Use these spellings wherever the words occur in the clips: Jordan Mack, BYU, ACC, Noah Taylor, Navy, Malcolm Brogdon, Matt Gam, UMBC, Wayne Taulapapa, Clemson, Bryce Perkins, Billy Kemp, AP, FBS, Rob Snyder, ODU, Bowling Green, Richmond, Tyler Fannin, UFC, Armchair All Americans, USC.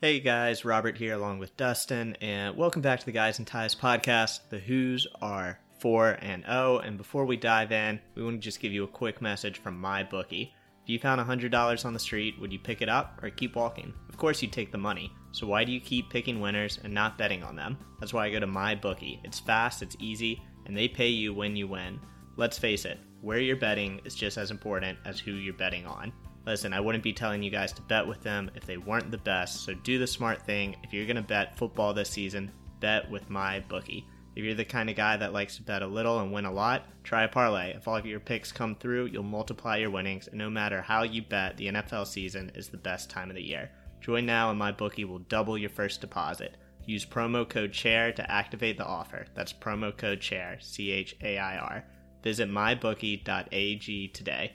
Hey guys, Robert here along with Dustin, and welcome back to the Guys and Ties podcast. The Who's are 4-0, and before we dive in, we want to just give you a quick message from mybookie. If you found $100 on the street, would you pick it up or keep walking? Of course you'd take the money. So why do you keep picking winners and not betting on them? That's why I go to mybookie. It's fast, it's easy, and they pay you when you win. Let's face it, where you're betting is just as important as who you're betting on. Listen, I wouldn't be telling you guys to bet with them if they weren't the best, so do the smart thing. If you're going to bet football this season, bet with mybookie. If you're the kind of guy that likes to bet a little and win a lot, try a parlay. If all of your picks come through, you'll multiply your winnings, and no matter how you bet, the NFL season is the best time of the year. Join now and MyBookie will double your first deposit. Use promo code CHAIR to activate the offer. That's promo code CHAIR, C-H-A-I-R. Visit mybookie.ag today.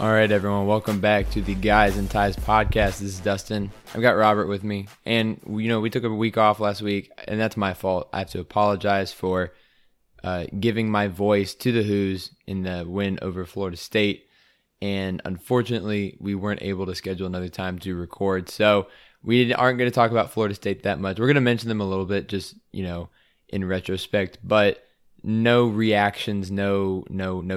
All right, everyone, welcome back to the Guys and Ties podcast. This is Dustin. I've got Robert with me. And, you know, we took a week off last week, and that's my fault. I have to apologize for giving my voice to the Who's in the win over Florida State. And unfortunately, we weren't able to schedule another time to record. So we aren't going to talk about Florida State that much. We're going to mention them a little bit just, you know, in retrospect. But no reactions, no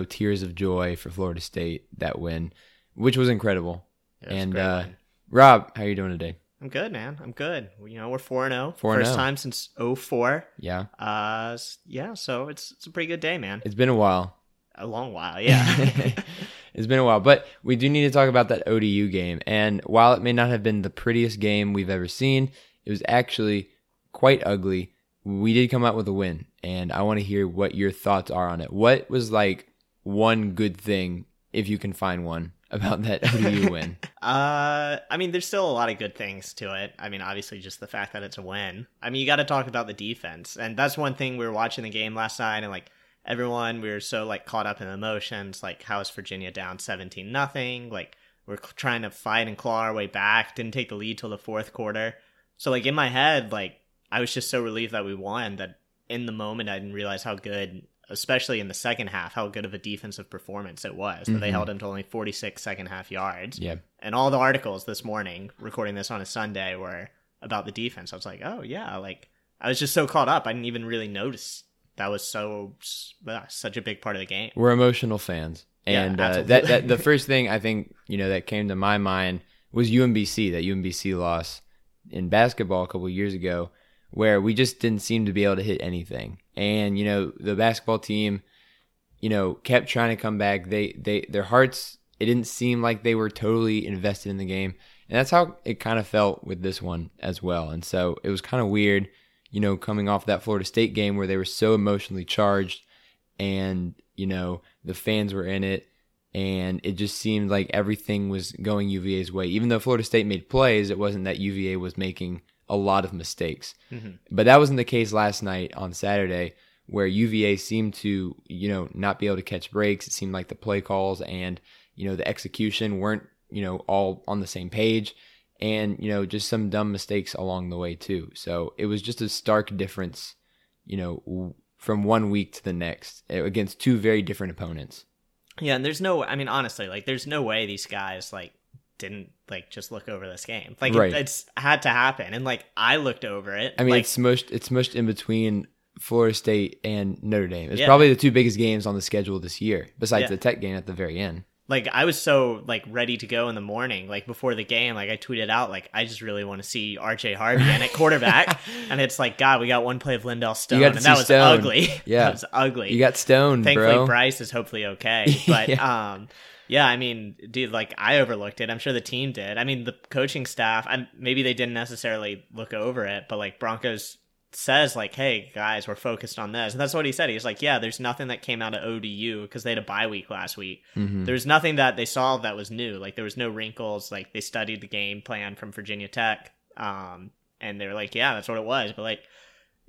tears of joy for Florida State, that win, which was incredible. Yeah, and Rob, how are you doing today? I'm good, man. I'm good. You know, we're 4-0. First time since 2004. Yeah. Yeah, so it's a pretty good day, man. It's been a while. A long while, yeah. It's been a while. But we do need to talk about that ODU game. And while it may not have been the prettiest game we've ever seen, it was actually quite ugly. We did come out with a win, and I want to hear what your thoughts are on it. What was, like, one good thing, if you can find one, about that ODU win? I mean, there's still a lot of good things to it. I mean, obviously, just the fact that it's a win. I mean, you got to talk about the defense, and that's one thing. We were watching the game last night, and, like, everyone, we were so, like, caught up in emotions, like, how is Virginia down 17-0? Like, we're trying to fight and claw our way back. Didn't take the lead till the fourth quarter. So, like, in my head, like, I was just so relieved that we won that in the moment I didn't realize how good, especially in the second half, how good of a defensive performance it was. Mm-hmm. That they held him to only 46 second half yards. Yeah. And all the articles this morning, recording this on a Sunday, were about the defense. I was like, oh, yeah. Like, I was just so caught up. I didn't even really notice that was such a big part of the game. We're emotional fans. And yeah, that the first thing I think, you know, that came to my mind was that UMBC loss in basketball a couple of years ago, where we just didn't seem to be able to hit anything. And, you know, the basketball team, you know, kept trying to come back. Their hearts, it didn't seem like they were totally invested in the game. And that's how it kind of felt with this one as well. And so it was kind of weird, you know, coming off that Florida State game where they were so emotionally charged and, you know, the fans were in it. And it just seemed like everything was going UVA's way. Even though Florida State made plays, it wasn't that UVA was making a lot of mistakes. Mm-hmm. But that wasn't the case last night on Saturday, where UVA seemed to, you know, not be able to catch breaks. It seemed like the play calls and, you know, the execution weren't, you know, all on the same page, and, you know, just some dumb mistakes along the way too. So it was just a stark difference, you know, from one week to the next against two very different opponents. Yeah. And there's no way these guys, like, didn't, like, just look over this game. Like, right. It's had to happen, and, like, I looked over it. I mean, like, it's smushed in between Florida State and Notre Dame. It's probably the two biggest games on the schedule this year, besides the Tech game at the very end. Like, I was so, like, ready to go in the morning, like, before the game. Like, I tweeted out, like, I just really want to see R.J. Harvey and at quarterback. And it's like, God, we got one play of Lindell Stone, and that was ugly. Yeah. That was ugly. You got Stone, Thankfully, Bryce is hopefully okay. But, Yeah, I mean, dude, like, I overlooked it. I'm sure the team did. I mean, the coaching staff, maybe they didn't necessarily look over it, but, like, Broncos says, like, hey, guys, we're focused on this. And that's what he said. He was like, yeah, there's nothing that came out of ODU because they had a bye week last week. Mm-hmm. There's nothing that they solved that was new. Like, there was no wrinkles. Like, they studied the game plan from Virginia Tech, and they were like, yeah, that's what it was. But, like,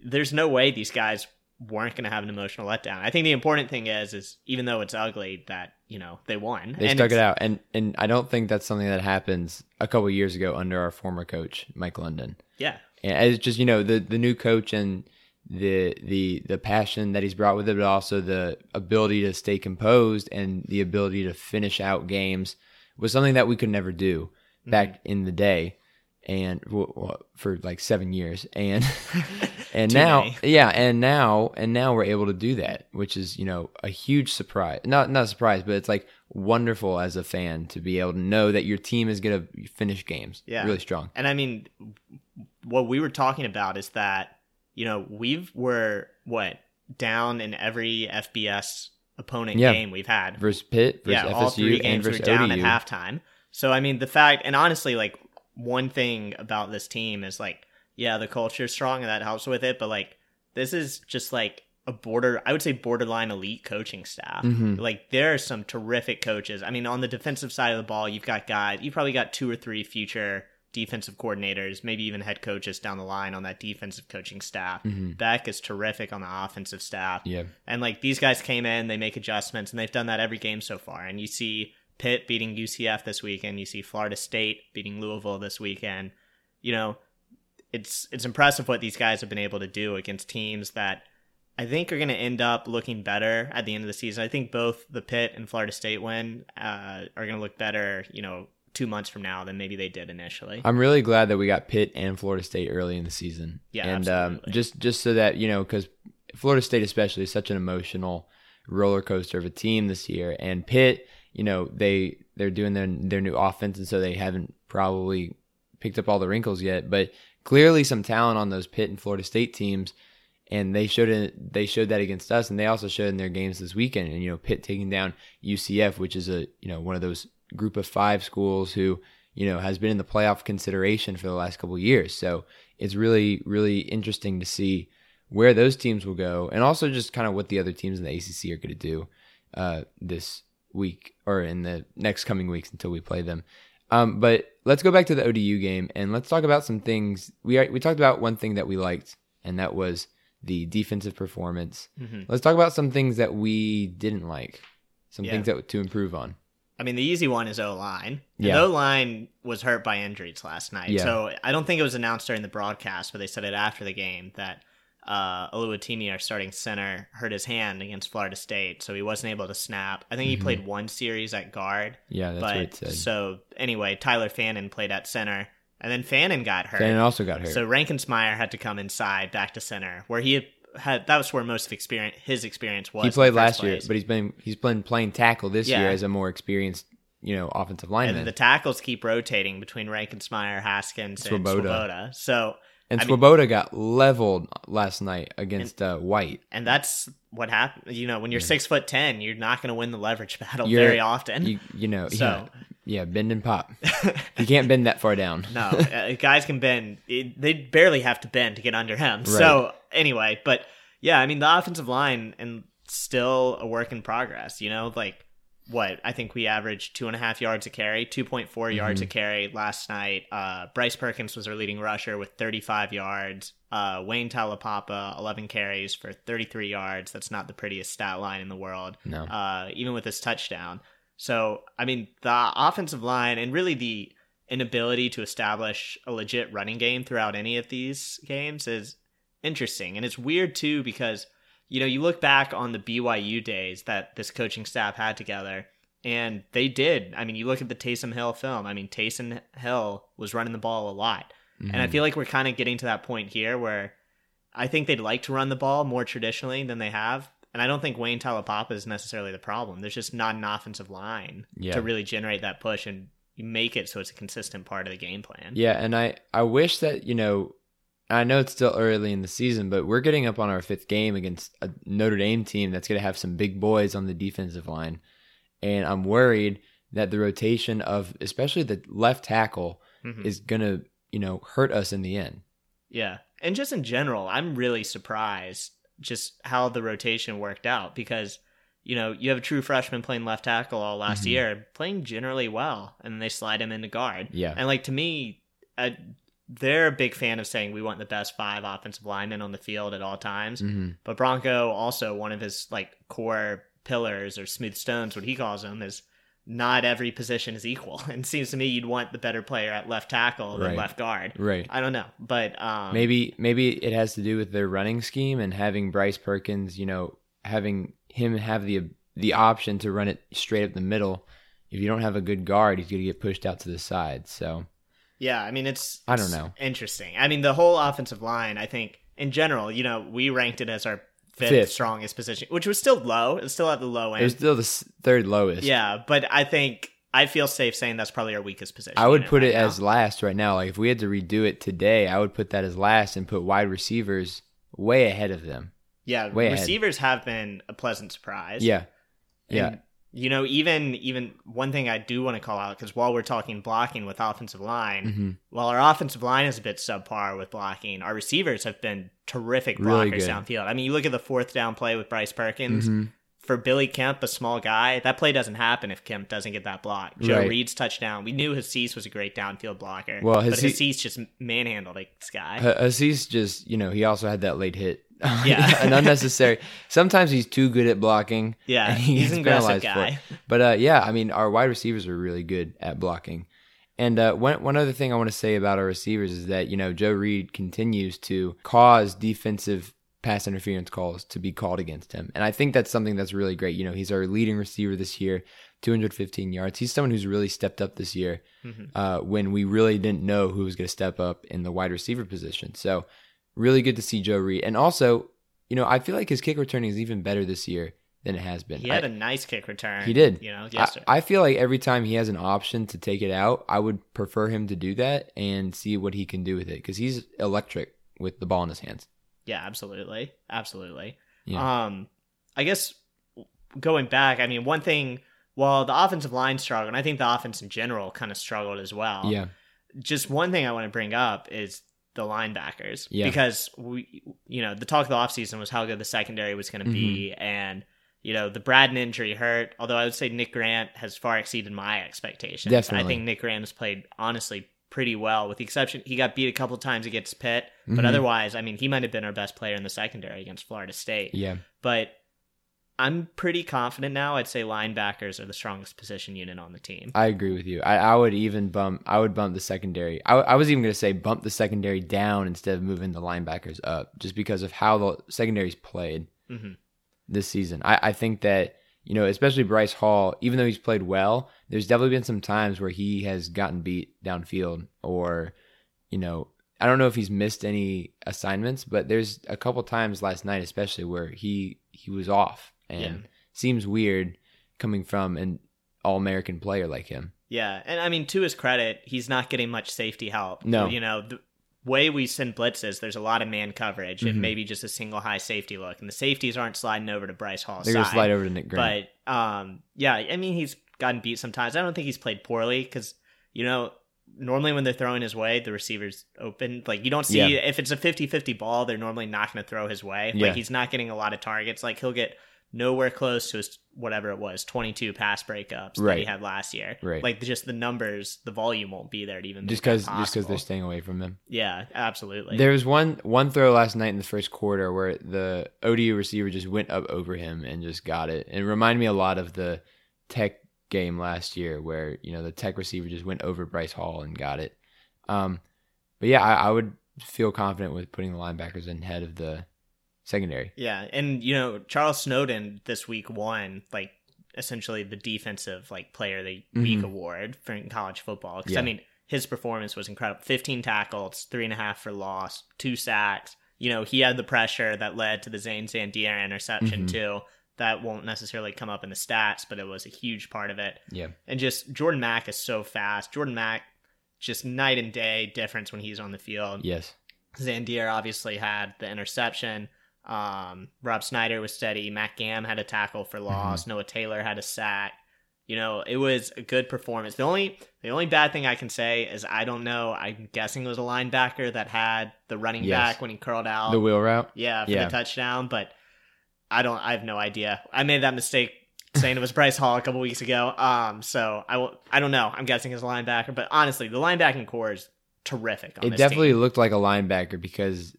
there's no way these guys weren't going to have an emotional letdown. I think the important thing is even though it's ugly, that, you know, they won. They stuck it out. And I don't think that's something that happens a couple of years ago under our former coach, Mike London. Yeah. And it's just, you know, the new coach and the passion that he's brought with it, but also the ability to stay composed and the ability to finish out games was something that we could never do back in the day. And for like 7 years and now we're able to do that, which is, you know, a huge surprise, not a surprise, but it's like wonderful as a fan to be able to know that your team is going to finish games really strong. And I mean, what we were talking about is that, you know, we're down in every FBS opponent game we've had versus Pitt, versus FSU, all three games and versus we're down ODU. At halftime. So I mean, the fact, and honestly, like, one thing about this team is, like, yeah, the culture is strong and that helps with it, but, like, this is just like a borderline elite coaching staff. Mm-hmm. Like, there are some terrific coaches. I mean, on the defensive side of the ball, you've got guys, you probably got 2 or 3 future defensive coordinators, maybe even head coaches down the line on that defensive coaching staff. Mm-hmm. Beck is terrific on the offensive staff. Yeah. And, like, these guys came in, they make adjustments, and they've done that every game so far. And you see Pitt beating UCF this weekend. You see Florida State beating Louisville this weekend. You know, it's impressive what these guys have been able to do against teams that I think are going to end up looking better at the end of the season. I think both the Pitt and Florida State win are going to look better, you know, 2 months from now than maybe they did initially. I'm really glad that we got Pitt and Florida State early in the season. Yeah, and just so that, you know, because Florida State especially is such an emotional roller coaster of a team this year, and Pitt, you know, they're doing their new offense, and so they haven't probably picked up all the wrinkles yet, but clearly some talent on those Pitt and Florida State teams, and they showed that against us, and they also showed in their games this weekend. And, you know, Pitt taking down UCF, which is a, you know, one of those group of 5 schools who, you know, has been in the playoff consideration for the last couple of years. So it's really, really interesting to see where those teams will go, and also just kind of what the other teams in the ACC are going to do this week or in the next coming weeks until we play them. But let's go back to the ODU game, and let's talk about some things. We talked about one thing that we liked, and that was the defensive performance. Mm-hmm. Let's talk about some things that we didn't like, some things that to improve on. I mean, the easy one is O-line. The O-line was hurt by injuries last night. Yeah. So I don't think it was announced during the broadcast, but they said it after the game that Oluwatimi, our starting center, hurt his hand against Florida State, so he wasn't able to snap. I think he played one series at guard. Yeah, that's what it said. So anyway, Tyler Fannin played at center, and then Fannin got hurt. Fannin also got hurt. So Rankinsmeyer had to come inside back to center, where he had. That was where most of his experience was. He played last year, but he's been playing tackle this year as a more experienced, you know, offensive lineman. And the tackles keep rotating between Rankinsmeyer, Haskins, and Swoboda. So. And Swoboda got leveled last night against White. And that's what happened. You know, when you're 6'10", you're not going to win the leverage battle very often. You know, so bend and pop. You can't bend that far down. No, guys can bend. They barely have to bend to get under him. Right. So anyway, but yeah, I mean, the offensive line and still a work in progress, you know, like what? I think we averaged 2.5 yards a carry, 2.4 yards a carry last night. Bryce Perkins was our leading rusher with 35 yards. Wayne Taulapapa, 11 carries for 33 yards. That's not the prettiest stat line in the world, no. Even with his touchdown. So, I mean, the offensive line and really the inability to establish a legit running game throughout any of these games is interesting. And it's weird, too, because, you know, you look back on the BYU days that this coaching staff had together, and they did. I mean, you look at the Taysom Hill film. I mean, Taysom Hill was running the ball a lot. Mm-hmm. And I feel like we're kind of getting to that point here where I think they'd like to run the ball more traditionally than they have. And I don't think Wayne Taulapapa is necessarily the problem. There's just not an offensive line to really generate that push and make it so it's a consistent part of the game plan. Yeah, and I wish that, you know, I know it's still early in the season, but we're getting up on our 5th game against a Notre Dame team that's going to have some big boys on the defensive line. And I'm worried that the rotation of especially the left tackle is going to, you know, hurt us in the end. Yeah. And just in general, I'm really surprised just how the rotation worked out because, you know, you have a true freshman playing left tackle all last year, playing generally well, and they slide him into guard. Yeah. And like, to me, they're a big fan of saying we want the best five offensive linemen on the field at all times. But Bronco also, one of his like core pillars or smooth stones, what he calls them, is not every position is equal. And it seems to me you'd want the better player at left tackle than left guard. I don't know, but maybe it has to do with their running scheme and having Bryce Perkins, you know, having him have the option to run it straight up the middle. If you don't have a good guard, he's going to get pushed out to the side. So yeah, I mean, it's I don't know, interesting. I mean, the whole offensive line, I think in general, you know, we ranked it as our fifth strongest position, which was still low. It's still at the low end. It was still the third lowest. Yeah, but I think I feel safe saying that's probably our weakest position. I would put it as last right now. Like if we had to redo it today, I would put that as last and put wide receivers way ahead of them. Yeah, receivers have been a pleasant surprise. Yeah, yeah. And, you know, even one thing I do want to call out, because while we're talking blocking with offensive line, while our offensive line is a bit subpar with blocking, our receivers have been terrific blockers downfield. I mean, you look at the fourth down play with Bryce Perkins. For Billy Kemp, a small guy, that play doesn't happen if Kemp doesn't get that block. Joe Reed's touchdown. We knew Hasise was a great downfield blocker, but Hasise just manhandled this guy. Hasise just, you know, he also had that late hit. Yeah. An unnecessary. Sometimes he's too good at blocking. Yeah, he's an aggressive guy. But yeah, I mean, our wide receivers are really good at blocking. And one other thing I want to say about our receivers is that, you know, Joe Reed continues to cause defensive pass interference calls to be called against him. And I think that's something that's really great. You know, he's our leading receiver this year, 215 yards. He's someone who's really stepped up this year when we really didn't know who was going to step up in the wide receiver position. So really good to see Joe Reed. And also, you know, I feel like his kick returning is even better this year than it has been. He had a nice kick return. He did. You know, yesterday. I feel like every time he has an option to take it out, I would prefer him to do that and see what he can do with it because he's electric with the ball in his hands. Yeah, absolutely. Absolutely. Yeah. I guess going back, I mean, one thing, while the offensive line struggled, and I think the offense in general kind of struggled as well. Yeah. Just one thing I want to bring up is the linebackers. Yeah. Because, you know, the talk of the offseason was how good the secondary was going to be. And, you know, the Braden injury hurt, although I would say Nick Grant has far exceeded my expectations. Definitely. I think Nick Grant has played, honestly, pretty well, with the exception he got beat a couple times against Pitt, but otherwise, I mean, he might have been our best player in the secondary against Florida State. Yeah, but I'm pretty confident now. I'd say linebackers are the strongest position unit on the team. I agree with you. I would even bump the secondary. I was even going to say bump the secondary down instead of moving the linebackers up, just because of how the secondary's played this season. I think that, you know, especially Bryce Hall, even though he's played well, there's definitely been some times where he has gotten beat downfield, or, you know, I don't know if he's missed any assignments, but there's a couple times last night especially where he was off, and seems weird coming from an All-American player like him. Yeah, and I mean, to his credit, he's not getting much safety help. No. You know, the way we send blitzes, there's a lot of man coverage and maybe just a single high safety look, and the safeties aren't sliding over to Bryce Hall's side. They're going to slide over to Nick Grant. But yeah, I mean, he's gotten beat sometimes. I don't think he's played poorly because, you know, normally when they're throwing his way, the receiver's open. Like, you don't see if it's a 50-50 ball, they're normally not going to throw his way. Yeah. Like, he's not getting a lot of targets. Like, he'll get nowhere close to his, whatever it was, 22 pass breakups that he had last year. Like, just the numbers, the volume won't be there to even make that possible. Just because they're staying away from them. Yeah, absolutely. There was one throw last night in the first quarter where the ODU receiver just went up over him and just got it. It reminded me a lot of the Tech game last year where, you know, the Tech receiver just went over Bryce Hall and got it. But yeah, I would feel confident with putting the linebackers in head of the secondary. Yeah, and you know, Charles Snowden this week won like essentially the defensive like player of the week award for college football. Because I mean, his performance was incredible. 15 tackles, 3.5 for loss, 2 sacks. You know, he had the pressure that led to the Zane Zandier interception too. That won't necessarily come up in the stats, but it was a huge part of it. Yeah, and just Jordan Mack is so fast. Jordan Mack, just night and day difference when he's on the field. Yes, Zandier obviously had the interception. Rob Snyder was steady. Matt Gam had a tackle for loss. Noah Taylor had a sack. you know, it was a good performance. The only bad thing I can say is I don't know. I'm guessing it was a linebacker that had the running back when he curled out. The wheel route? Yeah, for the touchdown. But I have no idea. I made that mistake saying it was Bryce Hall a couple weeks ago. So I don't know. I'm guessing it's a linebacker. But honestly, the linebacking core is terrific on this team. It definitely looked like a linebacker because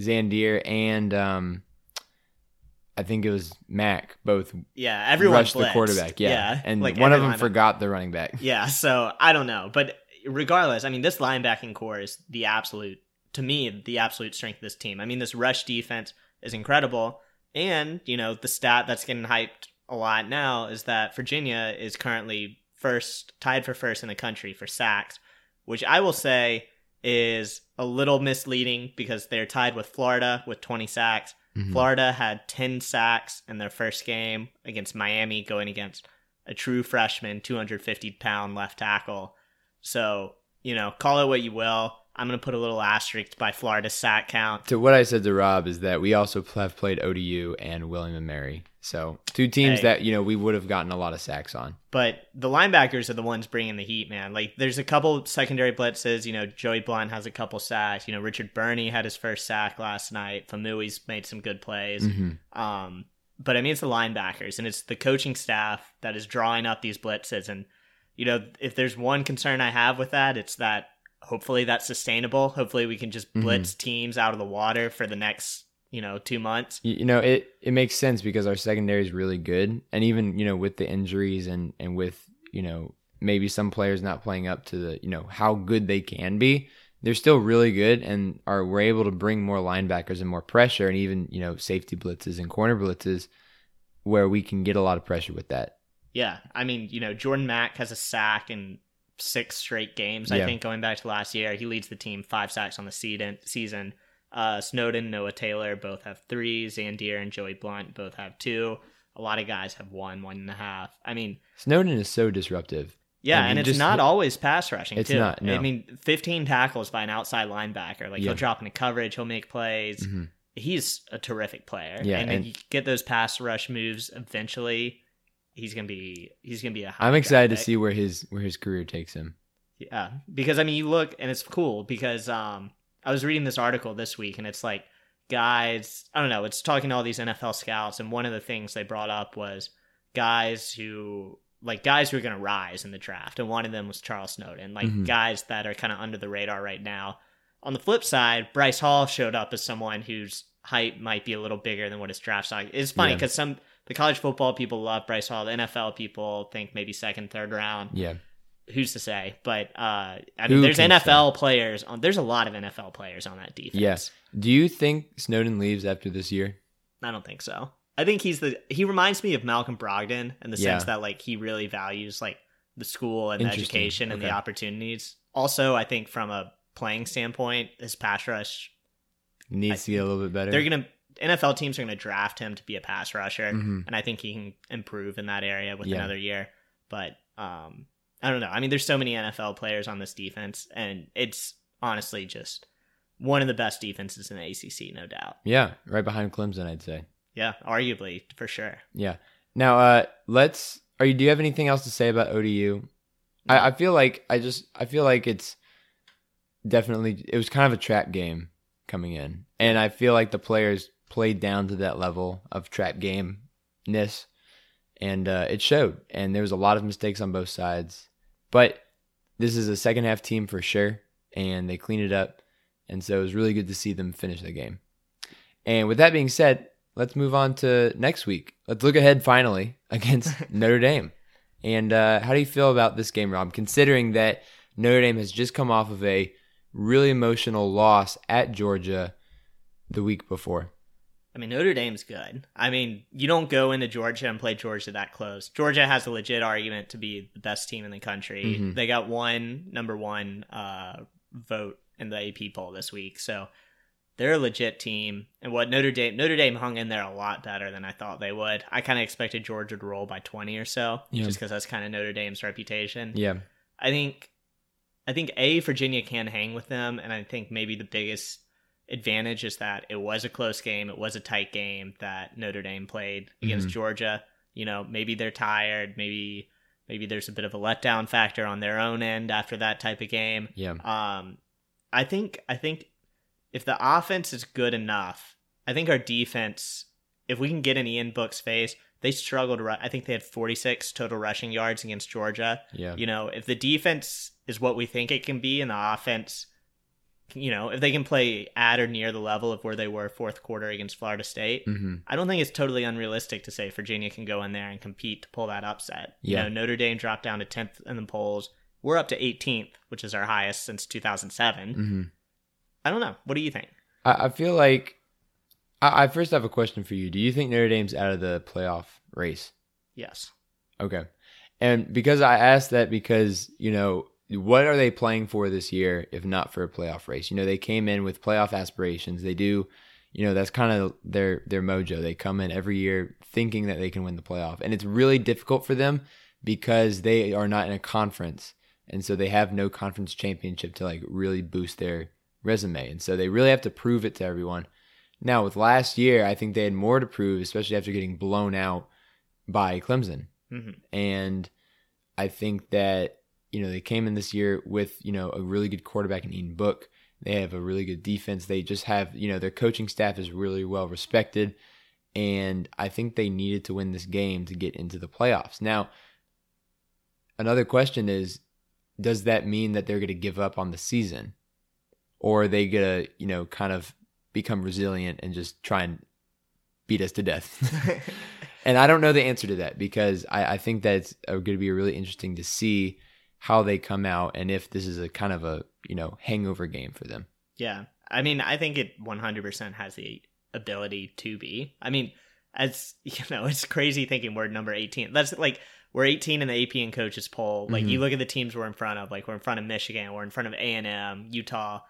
Zandier and I think it was Mack both everyone rushed blitzed the quarterback. Yeah. And like one of them forgot the running back. Yeah, so I don't know. But regardless, I mean, this linebacking core is the absolute strength of this team. I mean, this rush defense is incredible. And, you know, the stat that's getting hyped a lot now is that Virginia is currently tied for first in the country for sacks, which I will say is a little misleading because they're tied with Florida with 20 sacks. Mm-hmm. Florida had 10 sacks in their first game against Miami, going against a true freshman, 250-pound left tackle. So, you know, call it what you will. I'm going to put a little asterisk by Florida's sack count. To what I said to Rob is that we also have played ODU and William & Mary. So two teams that, you know, we would have gotten a lot of sacks on. But the linebackers are the ones bringing the heat, man. Like, there's a couple secondary blitzes. You know, Joey Blunt has a couple sacks. You know, Richard Burney had his first sack last night. Famui's made some good plays. Mm-hmm. But, I mean, it's the linebackers. And it's the coaching staff that is drawing up these blitzes. And, you know, if there's one concern I have with that, it's that hopefully that's sustainable. Hopefully we can just blitz teams out of the water for the next, you know, 2 months. You know, it makes sense because our secondary is really good. And even, you know, with the injuries and with, you know, maybe some players not playing up to the, you know, how good they can be, they're still really good and we're able to bring more linebackers and more pressure and even, you know, safety blitzes and corner blitzes where we can get a lot of pressure with that. Yeah. I mean, you know, Jordan Mack has a sack and 6 straight games, I think, going back to last year. He leads the team 5 sacks on the season. Snowden, Noah Taylor both have 3. Zandier and Joey Blunt both have 2. A lot of guys have 1.5. I mean, Snowden is so disruptive. Yeah, and it's not always pass rushing, too. It's not, no. I mean, 15 tackles by an outside linebacker. Like, he'll drop into coverage, he'll make plays. Mm-hmm. He's a terrific player. Yeah, and you get those pass rush moves eventually. He's gonna be a high. I'm excited to see where his career takes him. Yeah, because I mean, you look and it's cool because I was reading this article this week and it's like guys, I don't know, it's talking to all these NFL scouts and one of the things they brought up was guys who are gonna rise in the draft, and one of them was Charles Snowden, like guys that are kind of under the radar right now. On the flip side, Bryce Hall showed up as someone whose hype might be a little bigger than what his draft stock. It's funny because the college football people love Bryce Hall. The NFL people think maybe second, third round. Yeah. Who's to say? But I mean, there's NFL players. There's a lot of NFL players on that defense. Yes. Do you think Snowden leaves after this year? I don't think so. I think he reminds me of Malcolm Brogdon in the sense that like he really values like the school and the education and the opportunities. Also, I think from a playing standpoint, his pass rush needs to get a little bit better. NFL teams are going to draft him to be a pass rusher, and I think he can improve in that area with another year. But I don't know. I mean, there's so many NFL players on this defense, and it's honestly just one of the best defenses in the ACC, no doubt. Yeah, right behind Clemson, I'd say. Yeah, arguably, for sure. Yeah. Now, do you have anything else to say about ODU? No. I feel like it's definitely, it was kind of a trap game coming in, and I feel like the players played down to that level of trap game-ness, and it showed. And there was a lot of mistakes on both sides. But this is a second-half team for sure, and they cleaned it up. And so it was really good to see them finish the game. And with that being said, let's move on to next week. Let's look ahead, finally, against Notre Dame. And how do you feel about this game, Rob, considering that Notre Dame has just come off of a really emotional loss at Georgia the week before? I mean, Notre Dame's good. I mean, you don't go into Georgia and play Georgia that close. Georgia has a legit argument to be the best team in the country. Mm-hmm. They got number one vote in the AP poll this week. So they're a legit team. And what Notre Dame hung in there a lot better than I thought they would. I kind of expected Georgia to roll by 20 or so, just because that's kind of Notre Dame's reputation. Yeah. I think Virginia can hang with them. And I think maybe the biggest advantage is that it was a close game. It was a tight game that Notre Dame played against Georgia. you know, maybe they're tired, maybe there's a bit of a letdown factor on their own end after that type of game. Yeah. I think if the offense is good enough, I think our defense, if we can get in Ian Book's face, they struggled. I think they had 46 total rushing yards against Georgia. Yeah. You know, if the defense is what we think it can be and the offense, you know, if they can play at or near the level of where they were fourth quarter against Florida State, mm-hmm. I don't think it's totally unrealistic to say Virginia can go in there and compete to pull that upset. Yeah. You know, Notre Dame dropped down to 10th in the polls. We're up to 18th, which is our highest since 2007. Mm-hmm. I don't know. What do you think? I feel like I first have a question for you. Do you think Notre Dame's out of the playoff race? Yes. Okay. And because I asked that because, you know, what are they playing for this year if not for a playoff race? You know, they came in with playoff aspirations. They do, you know, that's kind of their mojo. They come in every year thinking that they can win the playoff. And it's really difficult for them because they are not in a conference. And so they have no conference championship to like really boost their resume. And so they really have to prove it to everyone. Now with last year, I think they had more to prove, especially after getting blown out by Clemson. Mm-hmm. And I think that, you know, they came in this year with, you know, a really good quarterback in Ian Book. They have a really good defense. They just have, you know, their coaching staff is really well respected. And I think they needed to win this game to get into the playoffs. Now, another question is, does that mean that they're going to give up on the season? Or are they going to, you know, kind of become resilient and just try and beat us to death? And I don't know the answer to that because I think that's going to be really interesting to see how they come out and if this is a kind of a, you know, hangover game for them. Yeah. I mean, I think it 100% has the ability to be. I mean, as you know, it's crazy thinking we're number 18. That's like, we're 18 in the AP and coaches poll. Like mm-hmm. You look at the teams we're in front of, like we're in front of Michigan, we're in front of A&M, Utah.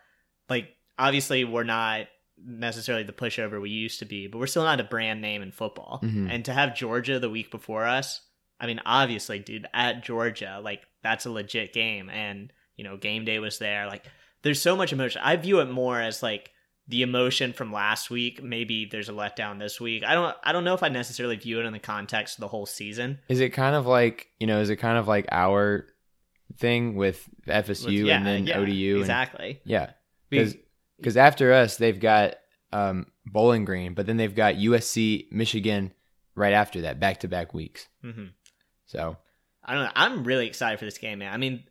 Like obviously we're not necessarily the pushover we used to be, but we're still not a brand name in football. Mm-hmm. And to have Georgia the week before us, I mean, obviously, dude, at Georgia, like, that's a legit game. And, you know, game day was there. Like, there's so much emotion. I view it more as, like, the emotion from last week. Maybe there's a letdown this week. I don't know if I necessarily view it in the context of the whole season. Is it kind of like, you know, our thing with FSU and then ODU? Exactly. Yeah. Because after us, they've got Bowling Green, but then they've got USC, Michigan right after that, back-to-back weeks. Mm-hmm. So I don't know. I'm really excited for this game, man. I mean,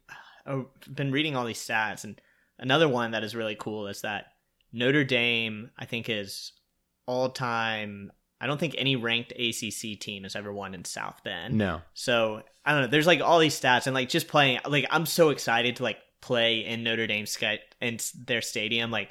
I've been reading all these stats, and another one that is really cool is that Notre Dame, I think, is all-time. I don't think any ranked ACC team has ever won in South Bend. No. So I don't know. There's like all these stats, and like just playing. Like I'm so excited to like play in Notre Dame in their stadium. Like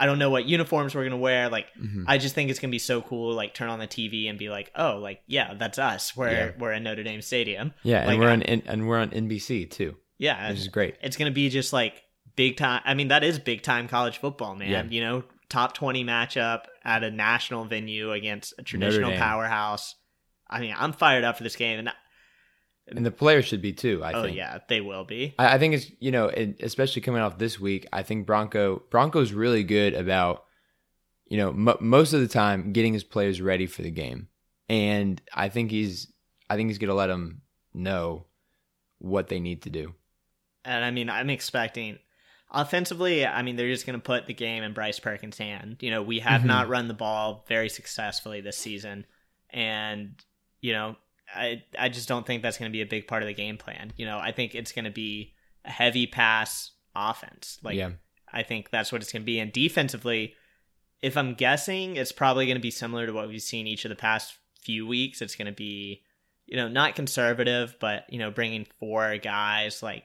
I don't know what uniforms we're gonna wear. Like mm-hmm. I just think it's gonna be so cool. Like turn on the TV and be like, oh, like yeah, that's us. We're in Notre Dame Stadium. Yeah, like, and we're on NBC too. Yeah, which is great. It's gonna be just like big time. I mean, that is big time college football, man. Yeah. You know, top 20 matchup at a national venue against a traditional powerhouse. I mean, I'm fired up for this game, and the players should be too. I think. Oh yeah, they will be. I think it's, you know, especially coming off this week. I think Bronco's really good about, you know, most of the time getting his players ready for the game, and I think he's gonna let them know what they need to do. And I mean, I'm expecting offensively. I mean, they're just gonna put the game in Bryce Perkins' hand. You know, we have mm-hmm. not run the ball very successfully this season, and you know. I just don't think that's going to be a big part of the game plan. You know, I think it's going to be a heavy pass offense. Like, yeah. I think that's what it's going to be. And defensively, if I'm guessing, it's probably going to be similar to what we've seen each of the past few weeks. It's going to be, you know, not conservative, but, you know, bringing four guys, like,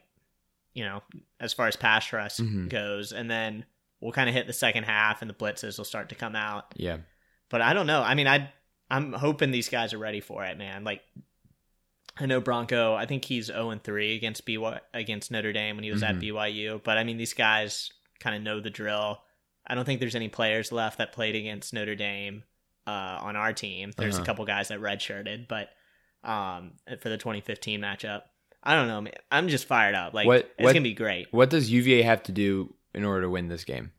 you know, as far as pass rush mm-hmm. goes. And then we'll kind of hit the second half and the blitzes will start to come out. Yeah. But I don't know. I mean, I'm hoping these guys are ready for it, man. Like, I know Bronco, I think he's 0-3 against Notre Dame when he was mm-hmm. at BYU. But, I mean, these guys kind of know the drill. I don't think there's any players left that played against Notre Dame on our team. There's a couple guys that redshirted, but for the 2015 matchup. I don't know, man. I'm just fired up. Like, it's going to be great. What does UVA have to do in order to win this game?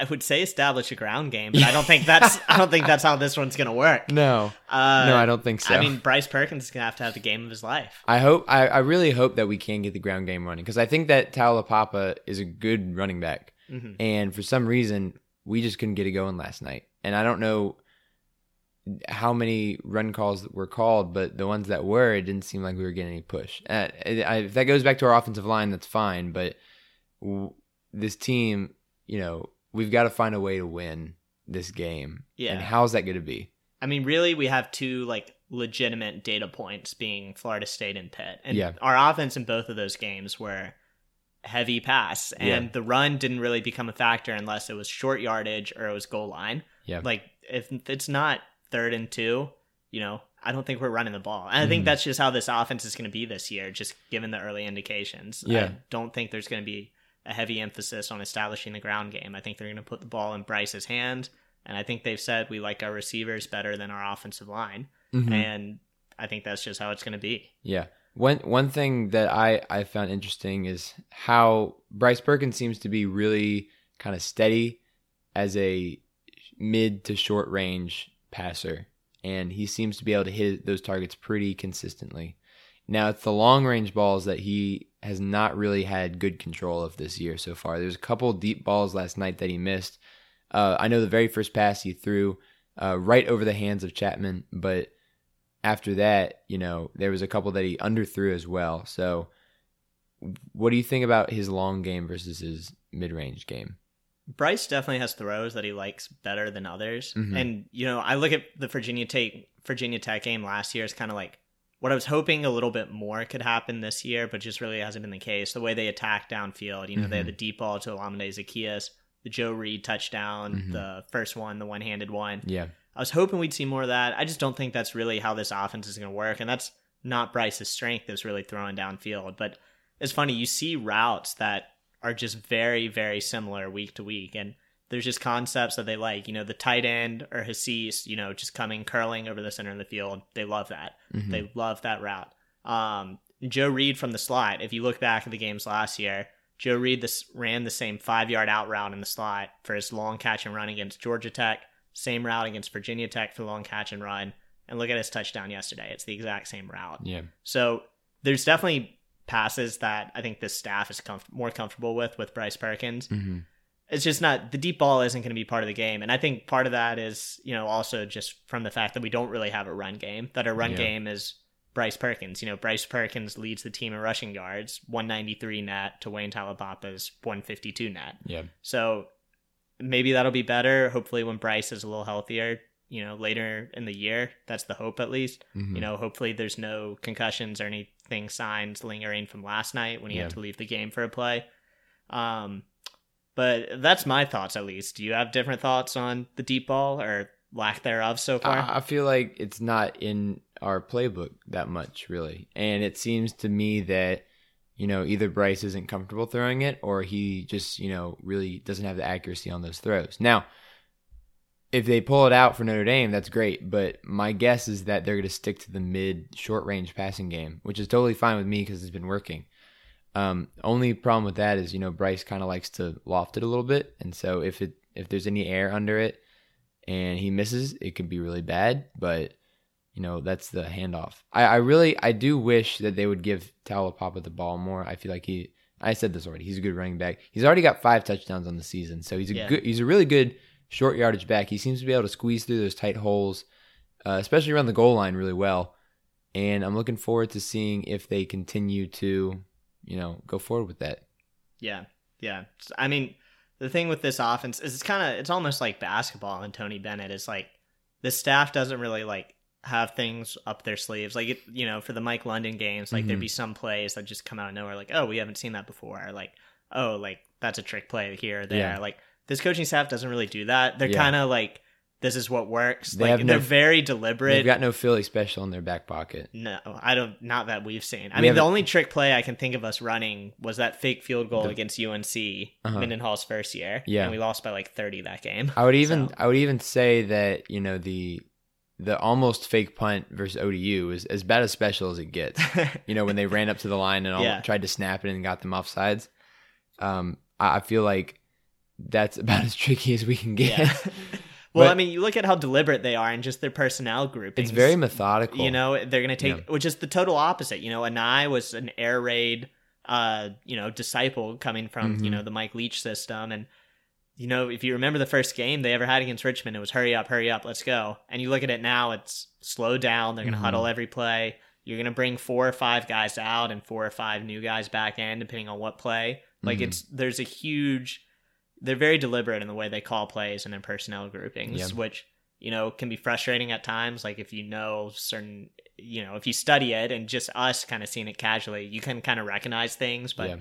I would say establish a ground game, but I don't think that's how this one's gonna work. No, I don't think so. I mean, Bryce Perkins is gonna have to have the game of his life. I really hope that we can get the ground game running, because I think that Taulapapa is a good running back, mm-hmm. and for some reason we just couldn't get it going last night. And I don't know how many run calls that were called, but the ones that were, it didn't seem like we were getting any push. If that goes back to our offensive line, that's fine, but this team, you know, we've got to find a way to win this game. Yeah. And how's that going to be? I mean, really, we have two legitimate data points being Florida State and Pitt. And our offense in both of those games were heavy pass, and the run didn't really become a factor unless it was short yardage or it was goal line. Yeah. If it's not 3rd and 2, you know, I don't think we're running the ball. And I think that's just how this offense is going to be this year, just given the early indications. Yeah. I don't think there's going to be a heavy emphasis on establishing the ground game. I think they're going to put the ball in Bryce's hand. And I think they've said we like our receivers better than our offensive line. Mm-hmm. And I think that's just how it's going to be. Yeah. One thing that I found interesting is how Bryce Perkins seems to be really kind of steady as a mid to short range passer. And he seems to be able to hit those targets pretty consistently. Now, it's the long range balls that he has not really had good control of this year so far. There's a couple deep balls last night that he missed. I know the very first pass he threw right over the hands of Chapman, but after that, you know, there was a couple that he underthrew as well. So what do you think about his long game versus his mid-range game? Bryce definitely has throws that he likes better than others. Mm-hmm. And, you know, I look at the Virginia Tech game last year as kind of like, what I was hoping a little bit more could happen this year, but just really hasn't been the case. The way they attack downfield, you know, they had the deep ball to Olamide Zaccheaus, the Joe Reed touchdown, the first one, the one-handed one. Yeah, I was hoping we'd see more of that. I just don't think that's really how this offense is going to work, and that's not Bryce's strength, is really throwing downfield. But it's funny, you see routes that are just very, very similar week to week, and there's just concepts that they like, you know, the tight end or Hasise, you know, just curling over the center of the field. They love that. Mm-hmm. They love that route. Joe Reed from the slot. If you look back at the games last year, Joe Reed ran the same 5-yard out route in the slot for his long catch and run against Georgia Tech, same route against Virginia Tech for the long catch and run. And look at his touchdown yesterday. It's the exact same route. Yeah. So there's definitely passes that I think this staff is more comfortable with Bryce Perkins. Mm-hmm. It's just not, the deep ball isn't going to be part of the game. And I think part of that is, you know, also just from the fact that we don't really have a run game, that our run game is Bryce Perkins. You know, Bryce Perkins leads the team in rushing yards, 193 net to Wayne Talapapa's 152 net. Yeah. So maybe that'll be better. Hopefully when Bryce is a little healthier, you know, later in the year, that's the hope at least. Mm-hmm. You know, hopefully there's no concussions or anything signs lingering from last night when he had to leave the game for a play. But that's my thoughts, at least. Do you have different thoughts on the deep ball or lack thereof so far? I feel like it's not in our playbook that much, really. And it seems to me that, you know, either Bryce isn't comfortable throwing it or he just, you know, really doesn't have the accuracy on those throws. Now, if they pull it out for Notre Dame, that's great. But my guess is that they're going to stick to the mid-short-range passing game, which is totally fine with me because it's been working. Only problem with that is, you know, Bryce kind of likes to loft it a little bit. And so if there's any air under it and he misses, it could be really bad, but you know, that's the handoff. I do wish that they would give Taulapapa the ball more. I feel like I said this already, he's a good running back. He's already got 5 touchdowns on the season. So he's a really good short yardage back. He seems to be able to squeeze through those tight holes, especially around the goal line really well. And I'm looking forward to seeing if they continue to, you know, go forward with that. Yeah. Yeah. I mean, the thing with this offense is it's almost like basketball and Tony Bennett is like, the staff doesn't really like have things up their sleeves. Like, you know, for the Mike London games, like there'd be some plays that just come out of nowhere. Like, oh, we haven't seen that before. Or like, oh, like that's a trick play here or there. Yeah. Like this coaching staff doesn't really do that. They're kind of like, this is what works. They're very deliberate. They've got no Philly special in their back pocket. No, I don't. Not that we've seen. I mean, the only trick play I can think of us running was that fake field goal against UNC, Mendenhall's first year. Yeah, and we lost by 30 that game. I would even say that, you know, the almost fake punt versus ODU is as bad a special as it gets. You know, when they ran up to the line and tried to snap it and got them offsides. I feel like that's about as tricky as we can get. Yeah. Well, but, I mean, you look at how deliberate they are and just their personnel groupings. It's very methodical. You know, they're going to take, which is the total opposite. You know, Anai was an air raid, you know, disciple coming from, you know, the Mike Leach system. And, you know, if you remember the first game they ever had against Richmond, it was hurry up, let's go. And you look at it now, it's slow down. They're going to huddle every play. You're going to bring 4 or 5 guys out and 4 or 5 new guys back in, depending on what play. Like it's, there's a huge, they're very deliberate in the way they call plays and their personnel groupings, which, you know, can be frustrating at times. Like if you know certain, you know, if you study it and just us kind of seeing it casually, you can kind of recognize things, but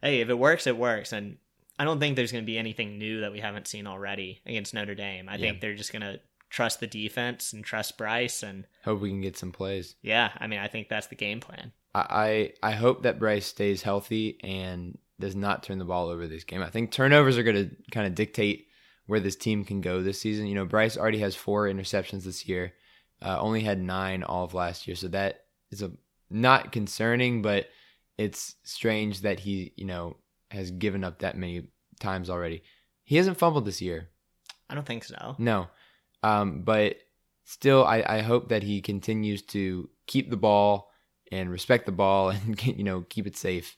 hey, if it works, it works. And I don't think there's going to be anything new that we haven't seen already against Notre Dame. I think they're just going to trust the defense and trust Bryce and hope we can get some plays. Yeah. I mean, I think that's the game plan. I hope that Bryce stays healthy and does not turn the ball over this game. I think turnovers are going to kind of dictate where this team can go this season. You know, Bryce already has 4 interceptions this year, only had 9 all of last year. So that is a not concerning, but it's strange that he, you know, has given up that many times already. He hasn't fumbled this year. I don't think so. No. But still, I hope that he continues to keep the ball and respect the ball and, you know, keep it safe.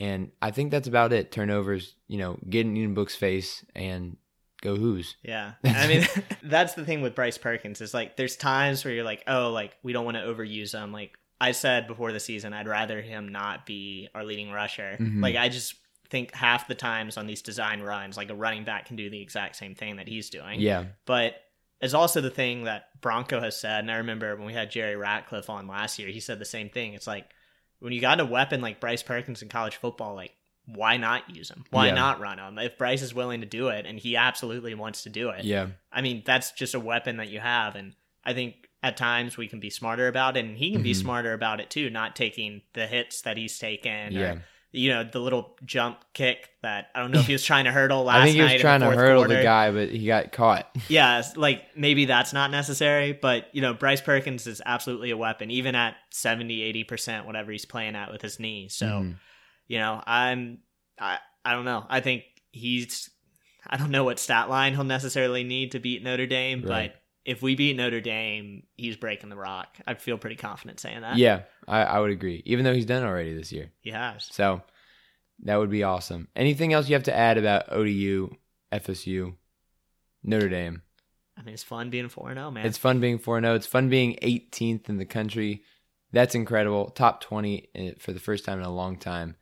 And I think that's about it. Turnovers, you know, get in Book's face and go Hoos. Yeah. I mean, that's the thing with Bryce Perkins is like, there's times where you're like, oh, like we don't want to overuse him. Like I said before the season, I'd rather him not be our leading rusher. Like I just think half the times on these design runs, like a running back can do the exact same thing that he's doing. Yeah. But it's also the thing that Bronco has said. And I remember when we had Jerry Ratcliffe on last year, he said the same thing. It's like, when you got a weapon like Bryce Perkins in college football, like, why not use him? Why not run him? If Bryce is willing to do it, and he absolutely wants to do it. Yeah. I mean, that's just a weapon that you have. And I think at times we can be smarter about it, and he can be smarter about it too, not taking the hits that he's taken. Yeah. Or, you know, the little jump kick that I don't know if he was trying to hurdle last night. I think he was trying to hurdle the guy, but he got caught. Yeah, like maybe that's not necessary, but you know, Bryce Perkins is absolutely a weapon, even at 70, 80%, whatever he's playing at with his knee. So, you know, I don't know. I think I don't know what stat line he'll necessarily need to beat Notre Dame, but if we beat Notre Dame, he's breaking the rock. I feel pretty confident saying that. Yeah, I would agree, even though he's done already this year. He has. So that would be awesome. Anything else you have to add about ODU, FSU, Notre Dame? I mean, it's fun being 4-0, man. It's fun being 4-0. It's fun being 18th in the country. That's incredible. Top 20 for the first time in a long time.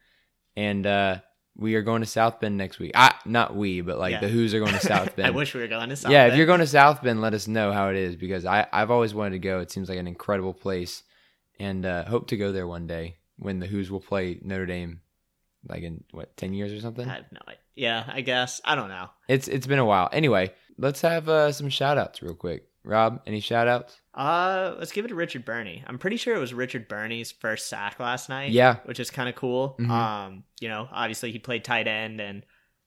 And we are going to South Bend next week. Not we, but like the Who's are going to South Bend. I wish we were going to South Bend. Yeah, if you're going to South Bend, let us know how it is, because I've always wanted to go. It seems like an incredible place, and hope to go there one day when the Who's will play Notre Dame like in, 10 years or something? I have no idea. Yeah, I guess. I don't know. It's been a while. Anyway, let's have some shout-outs real quick. Rob, any shout-outs? Let's give it to Richard Burney. I'm pretty sure it was Richard Burney's first sack last night. Yeah. Which is kind of cool. Mm-hmm. You know, obviously he played tight end and,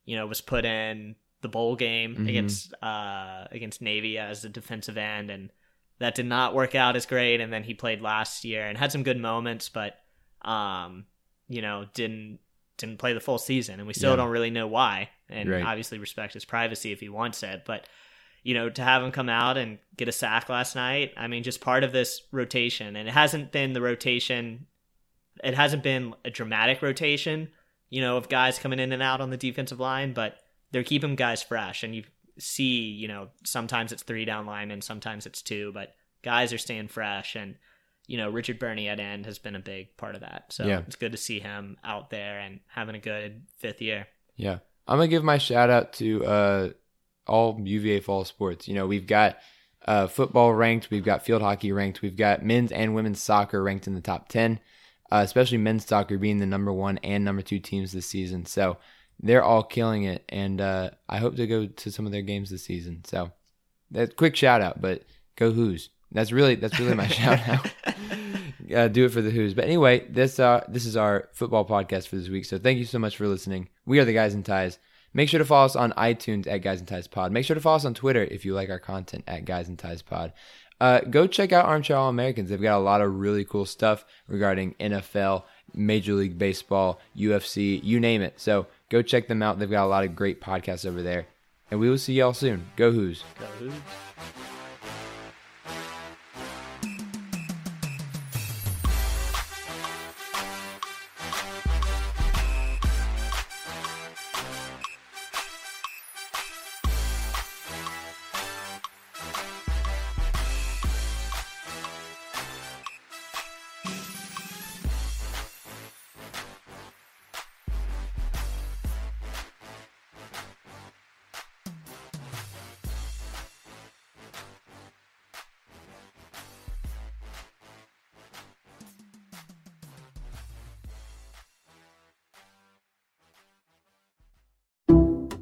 you know, was put in the bowl game against Navy as a defensive end. And that did not work out as great. And then he played last year and had some good moments, but, you know, didn't play the full season. And we still don't really know why. And obviously respect his privacy if he wants it, but you know, to have him come out and get a sack last night, I mean, just part of this rotation. And it hasn't been the rotation. It hasn't been a dramatic rotation, you know, of guys coming in and out on the defensive line, but they're keeping guys fresh. And you see, you know, sometimes it's 3 down linemen, sometimes it's 2, but guys are staying fresh. And, you know, Richard Burney at end has been a big part of that. So it's good to see him out there and having a good 5th year. Yeah. I'm going to give my shout out to, all UVA fall sports. You know, we've got football ranked, we've got field hockey ranked, we've got men's and women's soccer ranked in the top 10, especially men's soccer being the number 1 and number 2 teams this season. So they're all killing it, and I hope to go to some of their games this season. So that's quick shout out, but go Who's. That's really my shout out. Do it for the Who's. But anyway, this is our football podcast for this week. So thank you so much for listening. We are the Guys and Ties. Make sure to follow us on iTunes at Guys and Ties Pod. Make sure to follow us on Twitter if you like our content at Guys and Ties Pod. Go check out Armchair All Americans. They've got a lot of really cool stuff regarding NFL, Major League Baseball, UFC, you name it. So Go check them out. They've got a lot of great podcasts over there. And we will see y'all soon. Go Hoos. Go Hoos.